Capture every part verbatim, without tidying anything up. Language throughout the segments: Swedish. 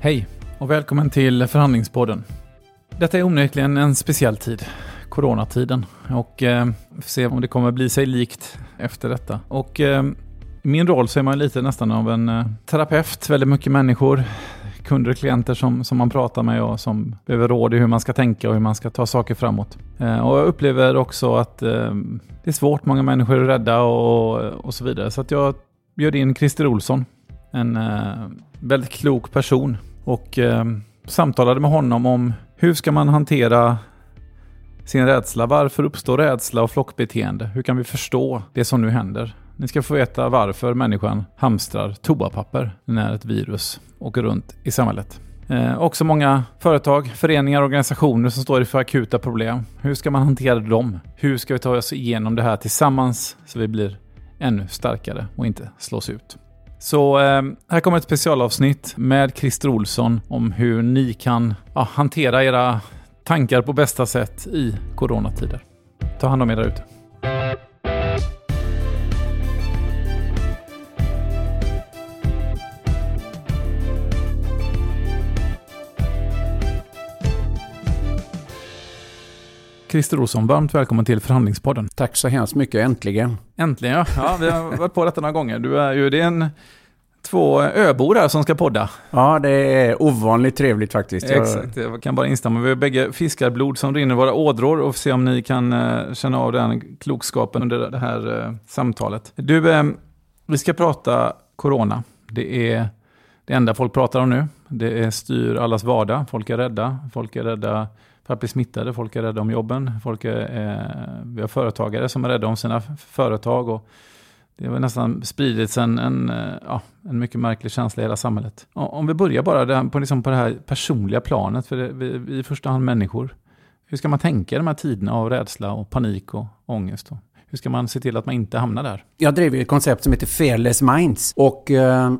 Hej och välkommen till Förhandlingspodden. Detta är onekligen en speciell tid, coronatiden. Och eh, får se om det kommer bli sig likt efter detta. Och eh, i min roll så är man lite nästan av en eh, terapeut, väldigt mycket människor, kunder och klienter som, som man pratar med och som behöver råd i hur man ska tänka och hur man ska ta saker framåt. Eh, och jag upplever också att eh, det är svårt, många människor är rädda och, och så vidare. Så att jag bjöd in Christer Olsson, en eh, väldigt klok person, och eh, samtalade med honom om hur ska man hantera sin rädsla, varför uppstår rädsla och flockbeteende, hur kan vi förstå det som nu händer. Ni ska få veta varför människan hamstrar toapapper när ett virus åker runt i samhället. Eh, också många företag, föreningar och organisationer som står inför akuta problem. Hur ska man hantera dem? Hur ska vi ta oss igenom det här tillsammans så vi blir ännu starkare och inte slås ut? Så eh, här kommer ett specialavsnitt med Christer Olsson om hur ni kan ja, hantera era tankar på bästa sätt i coronatider. Ta hand om er där ute. Christer Olsson, varmt välkommen till Förhandlingspodden. Tack så hemskt mycket, äntligen. Äntligen, ja. ja vi har varit på detta några gånger. Du är ju, det är en, två öbor här som ska podda. Ja, det är ovanligt trevligt faktiskt. Exakt, jag kan bara instämma. Vi har bägge fiskarblod som rinner i våra ådror och se om ni kan eh, känna av den klokskapen under det här eh, samtalet. Du, eh, vi ska prata corona. Det är det enda folk pratar om nu. Det är styr allas vardag. Folk är rädda. Folk är rädda... Folk är smittade, folk är rädda om jobben, folk är, eh, vi har företagare som är rädda om sina företag, och det har nästan spridits en, en, ja, en mycket märklig känsla i hela samhället. Om vi börjar bara där, på, liksom på det här personliga planet, för det, vi, vi är i första hand människor. Hur ska man tänka i de här tiderna av rädsla och panik och ångest? Och hur ska man se till att man inte hamnar där? Jag driver ett koncept som heter Fearless Minds, och... Eh...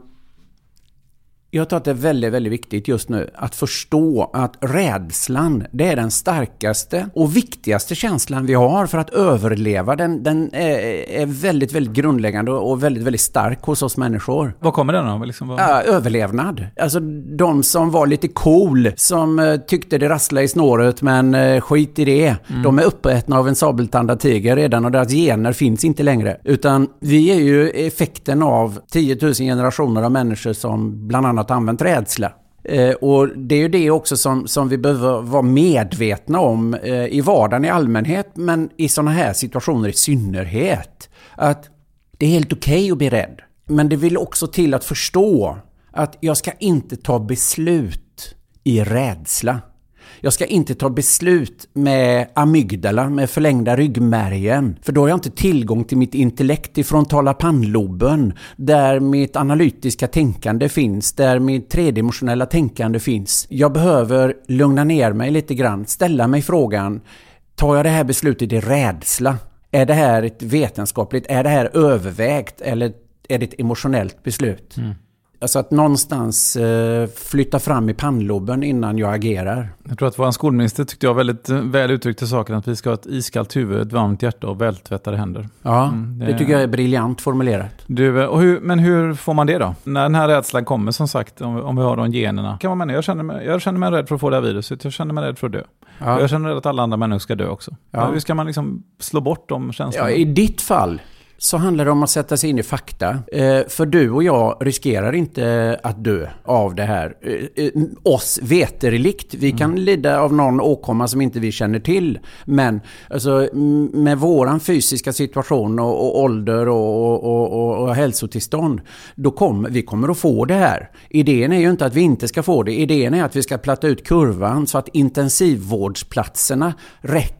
Jag tror att det är väldigt, väldigt viktigt just nu att förstå att rädslan, det är den starkaste och viktigaste känslan vi har för att överleva. Den, den är, är väldigt, väldigt grundläggande och väldigt, väldigt stark hos oss människor. Vad kommer den av? Liksom, vad... ja, överlevnad. Alltså de som var lite cool, som tyckte det rasslade i snåret, men skit i det. Mm. De är uppätna av en sabeltandad tiger redan, och deras gener finns inte längre. Utan vi är ju effekten av tio tusen generationer av människor som bland annat att använda rädsla. Eh, och det är ju det också som, som vi behöver vara medvetna om eh, i vardagen i allmänhet, men i sådana här situationer i synnerhet. Att det är helt okej att bli rädd. Men det vill också till att förstå att jag ska inte ta beslut i rädsla. Jag ska inte ta beslut med amygdala, med förlängda ryggmärgen. För då har jag inte tillgång till mitt intellekt i frontala pannloben. Där mitt analytiska tänkande finns. Där mitt tredimensionella tänkande finns. Jag behöver lugna ner mig lite grann. Ställa mig frågan. Tar jag det här beslutet i rädsla? Är det här ett vetenskapligt? Är det här övervägt? Eller är det ett emotionellt beslut? Mm. Alltså att någonstans eh, flytta fram i pannloben innan jag agerar. Jag tror att vår skolminister tyckte jag väldigt väl uttryckte saken, att vi ska ha ett iskallt huvud, ett varmt hjärta och vältvättade händer. Ja, mm, det, det tycker jag är briljant formulerat. Du, och hur, men hur får man det då? När den här rädslan kommer, som sagt, om, om vi har de generna. Kan man, jag, känner mig, jag känner mig rädd för att få det här viruset, jag känner mig rädd för att dö. Ja. Jag känner rädd att alla andra människor ska dö också. Ja. Hur ska man liksom slå bort de känslorna? Ja, i ditt fall... så handlar det om att sätta sig in i fakta. Eh, för du och jag riskerar inte att dö av det här. Eh, eh, oss veterligt. Vi mm. kan lida av någon åkomma som inte vi känner till. Men alltså, med våran fysiska situation och, och ålder och, och, och, och hälsotillstånd, då kommer vi kommer att få det här. Idén är ju inte att vi inte ska få det. Idén är att vi ska platta ut kurvan så att intensivvårdsplatserna räcker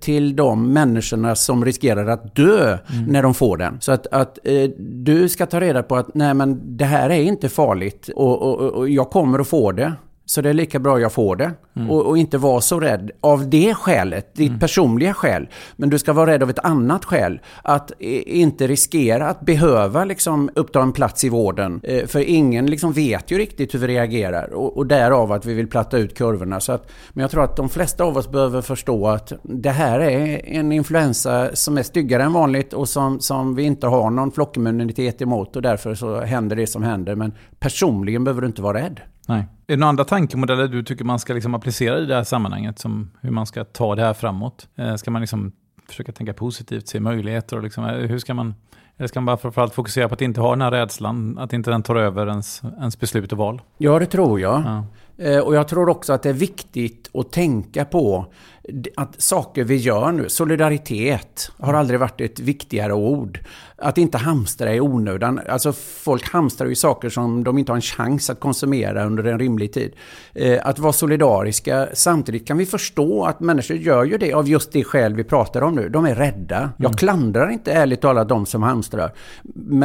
till de människorna som riskerar att dö mm. när de får den. Så att, att eh, du ska ta reda på att nej, men det här är inte farligt, och, och, och jag kommer att få det. Så det är lika bra jag får det. Mm. Och, och inte vara så rädd av det skälet. Ditt mm. personliga skäl. Men du ska vara rädd av ett annat skäl. Att eh, inte riskera att behöva liksom, uppta en plats i vården. Eh, för ingen liksom, vet ju riktigt hur vi reagerar. Och, och därav att vi vill platta ut kurvorna. Så att, men jag tror att de flesta av oss behöver förstå att det här är en influensa som är styggare än vanligt. Och som, som vi inte har någon flockimmunitet emot. Och därför så händer det som händer. Men personligen behöver du inte vara rädd. Nej. Är det några andra tankemodeller du tycker man ska liksom applicera i det här sammanhanget, som hur man ska ta det här framåt? Ska man liksom försöka tänka positivt, se möjligheter och liksom, hur ska man, eller ska man bara framförallt fokusera på att inte ha den här rädslan, att inte den tar över ens, ens beslut och val? Ja, det tror jag. Ja. Och jag tror också att det är viktigt att tänka på att saker vi gör nu, solidaritet har aldrig varit ett viktigare ord. Att inte hamstra i onödan. Alltså folk hamstrar ju saker som de inte har en chans att konsumera under en rimlig tid. Att vara solidariska, samtidigt kan vi förstå att människor gör ju det av just det skäl vi pratar om nu. De är rädda. Jag klandrar inte ärligt talat de som hamstrar.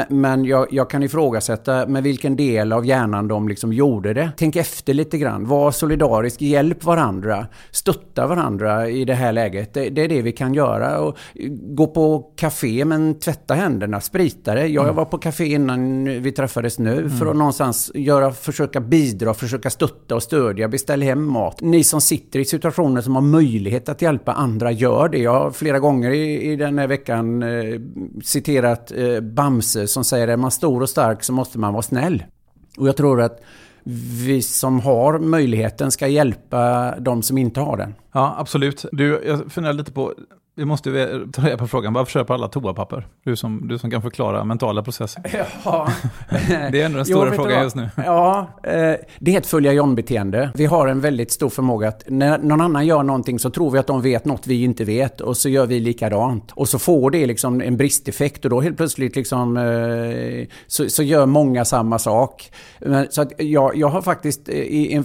Men jag, jag kan ifrågasätta med vilken del av hjärnan de liksom gjorde det. Tänk efter lite grann. Var solidarisk, hjälp varandra, stötta varandra i det här läget. Det, det är det vi kan göra. Och gå på café men tvätta händerna, sprita det. Jag mm. var på café innan vi träffades nu mm. för att någonstans göra, försöka bidra, försöka stötta och stödja, beställa hem mat. Ni som sitter i situationer som har möjlighet att hjälpa andra, gör det. Jag har flera gånger i, i den här veckan eh, citerat eh, Bamse som säger att är man stor och stark så måste man vara snäll. Och jag tror att vi som har möjligheten ska hjälpa de som inte har den. Ja, absolut. Du, jag funderar lite på, vi måste ta reda på frågan, varför köpa alla toapapper? Du som, du som kan förklara mentala processer. Ja. Det är ändå den stora jo, frågan just nu. Ja, det är ett följa John-beteende. Vi har en väldigt stor förmåga att när någon annan gör någonting så tror vi att de vet något vi inte vet, och så gör vi likadant. Och så får det liksom en bristeffekt, och då helt plötsligt liksom, så, så gör många samma sak. Så att jag, jag har faktiskt,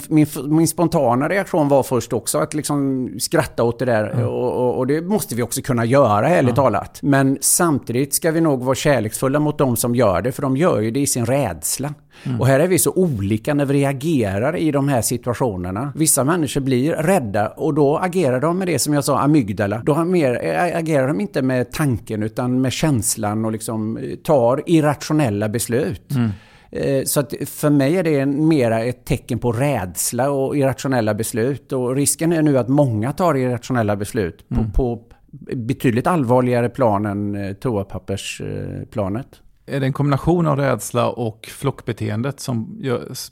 min, min spontana reaktion var först också att liksom skratta åt det där mm. och, och det måste vi vi också kunna göra, ärligt ja. talat. Men samtidigt ska vi nog vara kärleksfulla mot de som gör det, för de gör ju det i sin rädsla. Mm. Och här är vi så olika när vi reagerar i de här situationerna. Vissa människor blir rädda och då agerar de med det som jag sa, amygdala. Då agerar de inte med tanken utan med känslan och liksom tar irrationella beslut. Mm. Så att för mig är det mera ett tecken på rädsla och irrationella beslut. Och risken är nu att många tar irrationella beslut på, mm. på betydligt allvarligare plan än toapappersplanet. Är det en kombination av rädsla och flockbeteendet som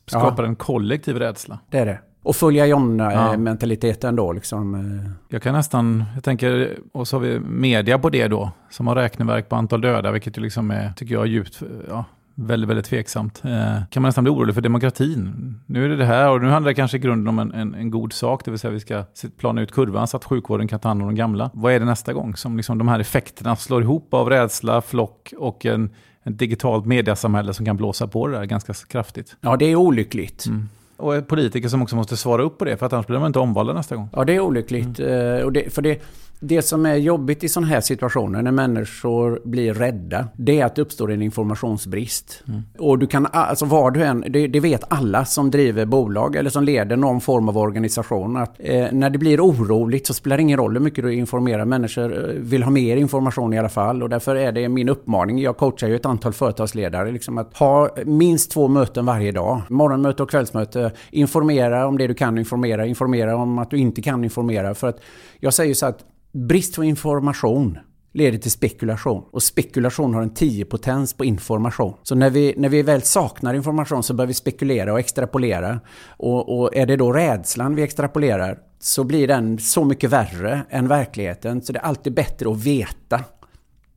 skapar ja. en kollektiv rädsla? Det är det. Och följa Jonna-mentaliteten ja. då liksom. Jag kan nästan, jag tänker, och så har vi media på det då, som har räkneverk på antal döda, vilket ju liksom är, tycker jag, djupt, ja. Väldigt, väldigt tveksamt. Eh, kan man nästan bli orolig för demokratin? Nu är det det här, och nu handlar det kanske i grunden om en, en, en god sak, det vill säga vi ska plana ut kurvan så att sjukvården kan ta hand om de gamla. Vad är det nästa gång som liksom de här effekterna slår ihop av rädsla, flock och en, en digitalt mediasamhälle som kan blåsa på det där ganska kraftigt? Ja, det är olyckligt. Mm. Och politiker som också måste svara upp på det, för att annars blir de inte omvalda nästa gång. Ja, det är olyckligt. Mm. Och det, för det, det som är jobbigt i sådana här situationer när människor blir rädda, det är att det uppstår en informationsbrist. Mm. Och du kan, alltså var du än, det, det vet alla som driver bolag eller som leder någon form av organisation, att eh, när det blir oroligt så spelar det ingen roll hur mycket du informerar. Människor vill ha mer information i alla fall, och därför är det min uppmaning. Jag coachar ju ett antal företagsledare liksom, att ha minst två möten varje dag. Morgonmöte och kvällsmöte. Informera om det du kan informera, informera om att du inte kan informera. För att jag säger så att brist på information leder till spekulation, och spekulation har en tio potens på information. Så när vi, när vi väl saknar information så börjar vi spekulera och extrapolera, och, och är det då rädslan vi extrapolerar så blir den så mycket värre än verkligheten, så det är alltid bättre att veta.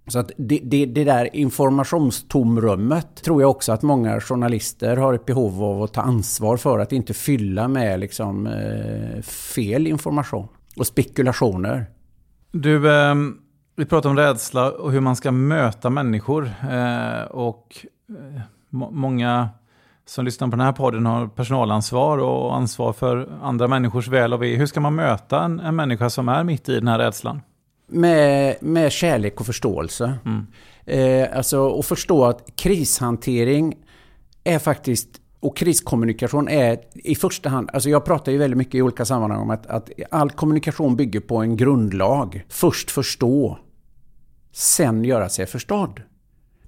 Så att det, det, det där informationstomrummet tror jag också att många journalister har ett behov av att ta ansvar för, att inte fylla med liksom, eh, fel information och spekulationer. Du, eh, vi pratar om rädsla och hur man ska möta människor. Eh, och eh, må- många som lyssnar på den här podden har personalansvar och ansvar för andra människors väl och ve. Hur ska man möta en, en människa som är mitt i den här rädslan? Med, med kärlek och förståelse. Mm. Eh, alltså, och förstå att krishantering är faktiskt, och kriskommunikation är i första hand, alltså jag pratar ju väldigt mycket i olika sammanhang om att, att all kommunikation bygger på en grundlag. Först förstå, sen göra sig förstådd.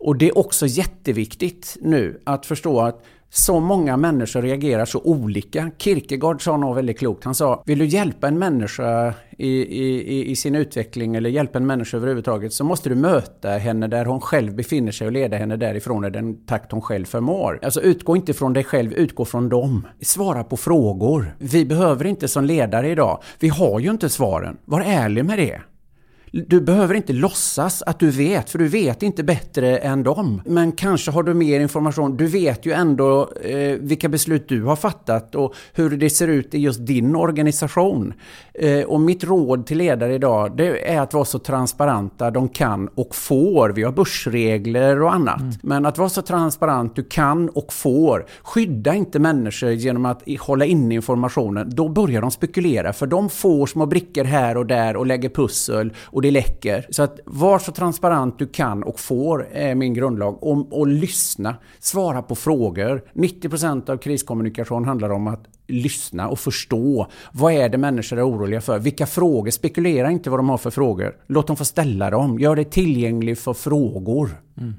Och det är också jätteviktigt nu att förstå att så många människor reagerar så olika. Kierkegaard sa något väldigt klokt. Han sa, vill du hjälpa en människa i, i, i sin utveckling eller hjälpa en människa överhuvudtaget, så måste du möta henne där hon själv befinner sig och leda henne därifrån i den takt hon själv förmår. Alltså utgå inte från dig själv, utgå från dem. Svara på frågor. Vi behöver inte som ledare idag. Vi har ju inte svaren. Var ärlig med det. Du behöver inte låtsas att du vet, för du vet inte bättre än dem. Men kanske har du mer information. Du vet ju ändå eh, vilka beslut du har fattat och hur det ser ut i just din organisation. Eh, och mitt råd till ledare idag, det är att vara så transparenta de kan och får. Vi har börsregler och annat. Mm. Men att vara så transparent du kan och får. Skydda inte människor genom att hålla in informationen. Då börjar de spekulera, för de får små brickor här och där och lägger pussel och det läcker. Så att var så transparent du kan och får är min grundlag. Och, och lyssna. Svara på frågor. nittio procent av kriskommunikation handlar om att lyssna och förstå. Vad är det människor är oroliga för? Vilka frågor? Spekulera inte vad de har för frågor. Låt dem få ställa dem. Gör det tillgängligt för frågor. Mm.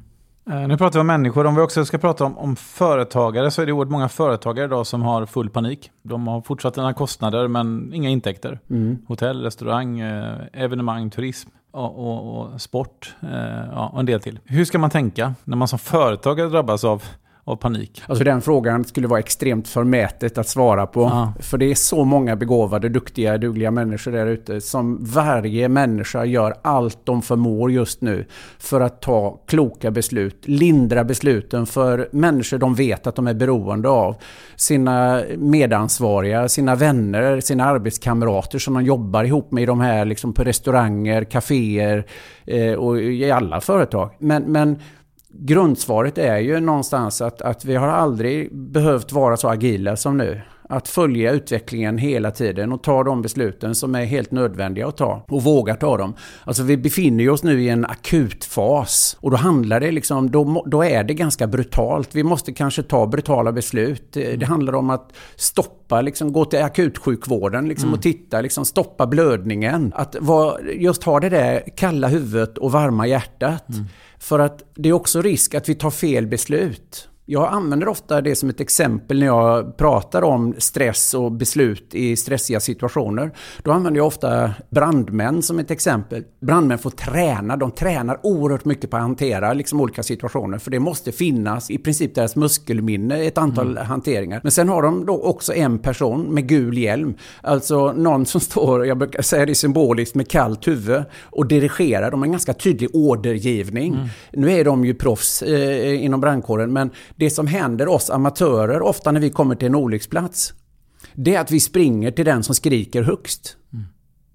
Nu pratar vi om människor. Om vi också ska prata om, om företagare, så är det oerhört många företagare idag som har full panik. De har fortsatt sina kostnader men inga intäkter. Mm. Hotell, restaurang, eh, evenemang, turism och, och, och sport eh, ja, och en del till. Hur ska man tänka när man som företagare drabbas av av panik? Alltså den frågan skulle vara extremt förmätet att svara på. Ja. För det är så många begåvade, duktiga, dugliga människor där ute, som varje människa gör allt de förmår just nu för att ta kloka beslut, lindra besluten för människor de vet att de är beroende av. Sina medansvariga, sina vänner, sina arbetskamrater som de jobbar ihop med i de här, liksom på restauranger, kaféer eh, och i alla företag. Men, men grundsvaret är ju någonstans att, att vi har aldrig behövt vara så agila som nu. Att följa utvecklingen hela tiden och ta de besluten som är helt nödvändiga att ta och våga ta dem. Alltså vi befinner oss nu i en akut fas, och då handlar det liksom, då, då är det ganska brutalt. Vi måste kanske ta brutala beslut. Det handlar om att stoppa, liksom, gå till akutsjukvården liksom, mm. och titta, liksom, stoppa blödningen. Att var, just ha det där kalla huvudet och varma hjärtat. Mm. För att det är också risk att vi tar fel beslut. Jag använder ofta det som ett exempel när jag pratar om stress och beslut i stressiga situationer. Då använder jag ofta brandmän som ett exempel. Brandmän får träna, de tränar oerhört mycket på att hantera liksom olika situationer. För det måste finnas i princip deras muskelminne, ett antal mm. hanteringar. Men sen har de då också en person med gul hjälm. Alltså någon som står, jag brukar säga det symboliskt, med kallt huvud och dirigerar. De har en ganska tydlig ordergivning. Mm. Nu är de ju proffs eh, inom brandkåren, men det som händer oss amatörer ofta när vi kommer till en olycksplats, det är att vi springer till den som skriker högst. Mm.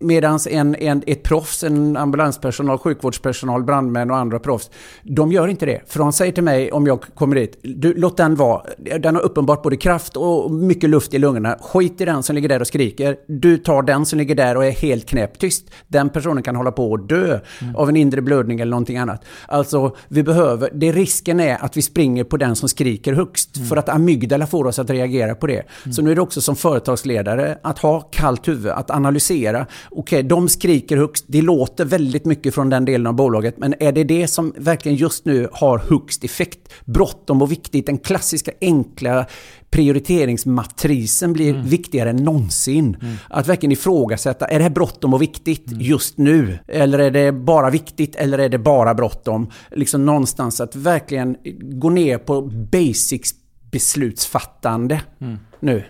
Medan en, en, ett proffs, en ambulanspersonal, sjukvårdspersonal, brandmän och andra proffs, de gör inte det. För de säger till mig om jag kommer dit, du, låt den vara. Den har uppenbart både kraft och mycket luft i lungorna. Skit i den som ligger där och skriker. Du tar den som ligger där och är helt knäpptyst. Den personen kan hålla på och dö mm. av en inre blödning eller någonting annat. Alltså vi behöver, det risken är att vi springer på den som skriker högst mm. för att amygdala får oss att reagera på det. Mm. Så nu är det också som företagsledare att ha kallt huvud, att analysera. Okej, de skriker högst. Det låter väldigt mycket från den delen av bolaget. Men är det det som verkligen just nu har högst effekt? Bråttom och viktigt. Den klassiska, enkla prioriteringsmatrisen blir mm. viktigare än någonsin. Mm. Att verkligen ifrågasätta, är det här bråttom och viktigt mm. just nu? Eller är det bara viktigt? Eller är det bara bråttom? Liksom någonstans att verkligen gå ner på basics beslutsfattande mm. nu.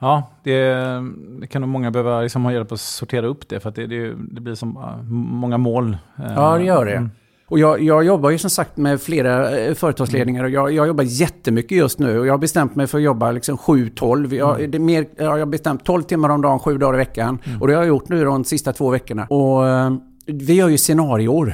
Ja, det kan nog många behöva liksom ha hjälp att sortera upp det, för att det, det, det blir som många mål. Ja, det gör det. Och jag, jag jobbar ju som sagt med flera företagsledningar och jag, jag jobbar jättemycket just nu, och jag har bestämt mig för att jobba liksom sju tolv. Jag, det är mer, jag har bestämt tolv timmar om dagen, sju dagar i veckan mm. och det har jag gjort nu de sista två veckorna. Och vi gör ju scenarior.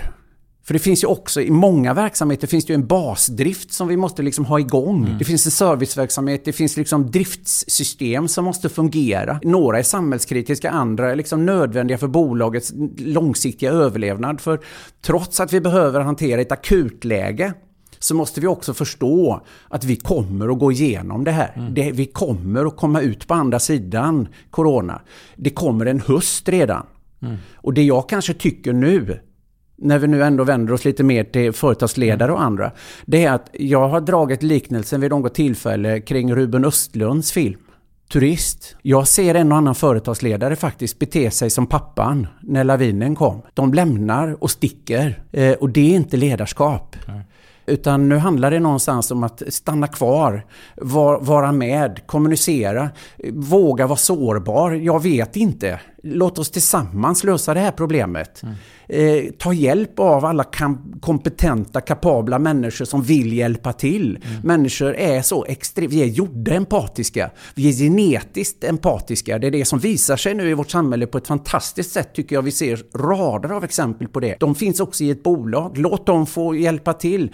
För det finns ju också, i många verksamheter finns det ju en basdrift som vi måste liksom ha igång. Mm. Det finns en serviceverksamhet, det finns liksom driftssystem som måste fungera. Några är samhällskritiska, andra är liksom nödvändiga för bolagets långsiktiga överlevnad. För trots att vi behöver hantera ett akutläge, så måste vi också förstå att vi kommer att gå igenom det här. Mm. Det, vi kommer att komma ut på andra sidan corona. Det kommer en höst redan. Mm. Och det jag kanske tycker nu, när vi nu ändå vänder oss lite mer till företagsledare och andra, det är att jag har dragit liknelsen vid något tillfälle kring Ruben Östlunds film Turist. Jag ser en och annan företagsledare faktiskt bete sig som pappan när lavinen kom. De lämnar och sticker, eh, och det är inte ledarskap. Nej. Utan nu handlar det någonstans om att stanna kvar, var, vara med, kommunicera, våga vara sårbar. Jag vet inte. Låt oss tillsammans lösa det här problemet. Mm. Eh, ta hjälp av alla kam- kompetenta, kapabla människor som vill hjälpa till. Mm. Människor är så extremt, vi är jordeempatiska, vi är genetiskt empatiska. Det är det som visar sig nu i vårt samhälle på ett fantastiskt sätt, tycker jag. Vi ser rader av exempel på det. De finns också i ett bolag, låt dem få hjälpa till.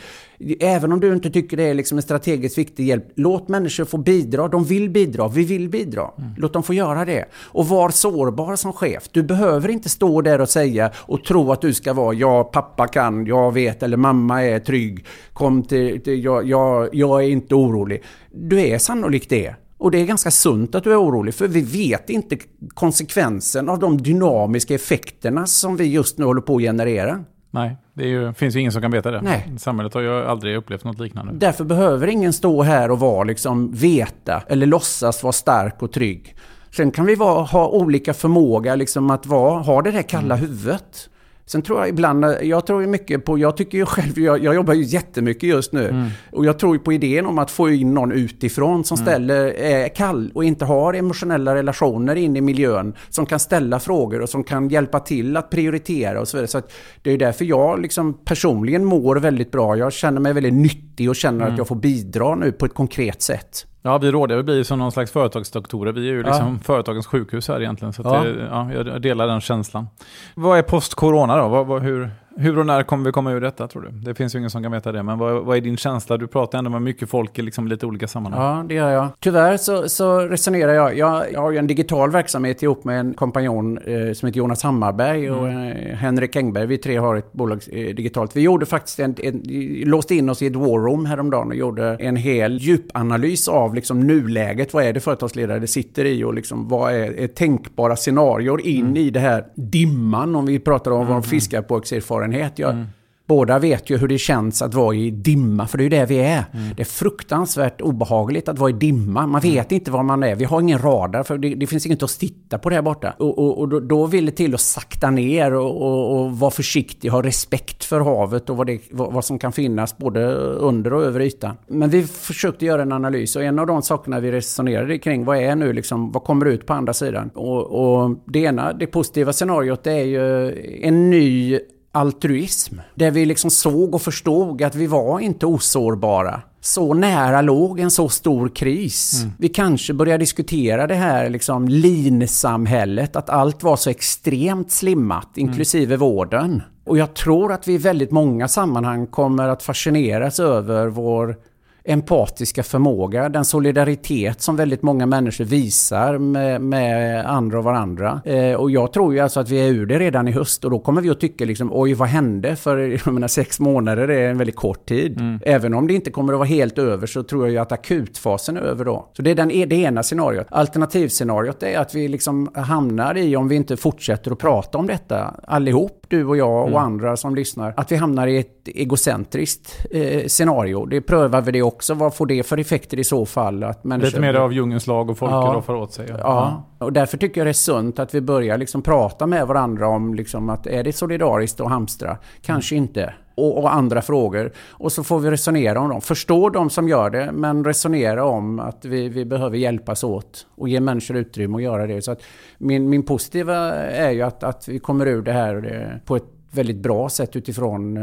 Även om du inte tycker det är liksom en strategiskt viktig hjälp, låt människor få bidra, de vill bidra, vi vill bidra. Mm. Låt dem få göra det. Och var sårbar som chef. Du behöver inte stå där och säga och tro att du ska vara, ja, pappa kan, jag vet, eller mamma är trygg, kom till, till jag, jag, jag är inte orolig. Du är sannolikt det. Och det är ganska sunt att du är orolig, för vi vet inte konsekvensen av de dynamiska effekterna som vi just nu håller på att generera. Nej, det är ju, finns ju ingen som kan veta det. Nej. Samhället har ju aldrig upplevt något liknande. Därför behöver ingen stå här och vara liksom veta eller låtsas vara stark och trygg. Sen kan vi vara, ha olika förmåga liksom att vara, ha det där kalla mm. huvudet. Sen tror jag ibland, jag tror ju mycket på, jag tycker ju själv, jag, jag jobbar ju jättemycket just nu. Mm. Och jag tror ju på idén om att få in någon utifrån som mm. ställer eh, kall och inte har emotionella relationer in i miljön. Som kan ställa frågor och som kan hjälpa till att prioritera och så vidare. Så att det är ju därför jag liksom personligen mår väldigt bra. Jag känner mig väldigt nyttig och känner mm. att jag får bidra nu på ett konkret sätt. Ja, vi rådgivare blir ju som någon slags företagsdoktorer. Vi är ju liksom ja. företagens sjukhus här egentligen. Så att ja. Det, ja, jag delar den känslan. Vad är post-corona då? Vad, vad, hur, hur och när kommer vi komma ur detta, tror du? Det finns ju ingen som kan veta det. Men vad, vad är din känsla? Du pratar ändå med mycket folk i liksom lite olika sammanhang. Ja, det gör jag. Tyvärr så, så resonerar jag. jag. Jag har ju en digital verksamhet ihop med en kompanjon eh, som heter Jonas Hammarberg och eh, Henrik Engberg. Vi tre har ett bolag eh, digitalt. Vi gjorde faktiskt en, en, låste in oss i ett war room häromdagen och gjorde en hel djupanalys av liksom nuläget. Vad är det företagsledare sitter i och liksom vad är, är tänkbara scenarier in mm. i det här dimman, om vi pratar om mm. vad de fiskar på erfarenhet. Jag, mm. Båda vet ju hur det känns att vara i dimma, för det är ju där vi är. Mm. Det är fruktansvärt obehagligt att vara i dimma. Man vet inte var man är. Vi har ingen radar, för det, det finns inget att titta på där borta. Och, och, och då, då vill det till att sakta ner och, och, och vara försiktig, ha respekt för havet och vad, det, vad, vad som kan finnas både under och över ytan. Men vi försökte göra en analys, och en av de sakerna vi resonerade kring, vad är nu liksom, vad kommer ut på andra sidan? Och, och det ena, det positiva scenariot, det är ju en ny altruism, där vi liksom såg och förstod att vi var inte osårbara. Så nära låg en så stor kris. Mm. Vi kanske börjar diskutera det här liksom linsamhället, att allt var så extremt slimmat, inklusive mm. vården. Och jag tror att vi i väldigt många sammanhang kommer att fascineras över vår empatiska förmåga, den solidaritet som väldigt många människor visar med, med andra och varandra. Eh, och jag tror ju alltså att vi är ur det redan i höst, och då kommer vi att tycka liksom, oj, vad hände? För jag menar, sex månader är en väldigt kort tid. Mm. Även om det inte kommer att vara helt över, så tror jag ju att akutfasen är över då. Så det är den, det ena scenariot. Alternativscenariot är att vi liksom hamnar i, om vi inte fortsätter att prata om detta allihop, du och jag och mm. andra som lyssnar, att vi hamnar i ett egocentriskt eh, scenario. Det prövar vi det också. Så vad får det för effekter i så fall? Att människor... Lite mer av djungens lag och folk ja. då får åt sig. Ja. Ja. Och därför tycker jag det är sunt att vi börjar liksom prata med varandra om liksom att är det solidariskt att hamstra? Kanske mm. inte. Och, och andra frågor. Och så får vi resonera om dem. Förstå de som gör det, men resonera om att vi, vi behöver hjälpas åt och ge människor utrymme att göra det. Så att min, min positiva är ju att, att vi kommer ur det här på ett väldigt bra sätt utifrån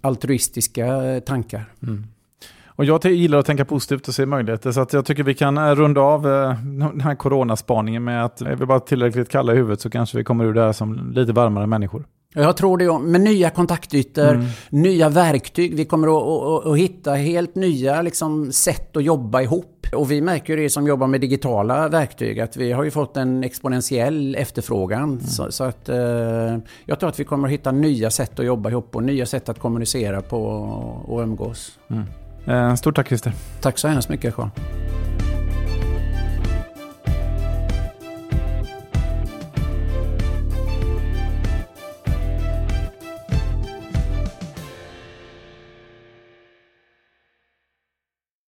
altruistiska tankar. Mm. Och jag gillar att tänka positivt och se möjligheter, så att jag tycker vi kan runda av den här coronaspaningen med att är vi bara tillräckligt kalla i huvudet, så kanske vi kommer ur det här som lite varmare människor. Jag tror det, med nya kontaktytor, mm. nya verktyg. Vi kommer att, att, att hitta helt nya liksom, sätt att jobba ihop. Och vi märker ju det som jobbar med digitala verktyg, att vi har ju fått en exponentiell efterfrågan. Mm. Så, så att, eh, jag tror att vi kommer att hitta nya sätt att jobba ihop och nya sätt att kommunicera på och umgås. Mm. Stort tack, Christer. Tack så hemskt mycket, Karl.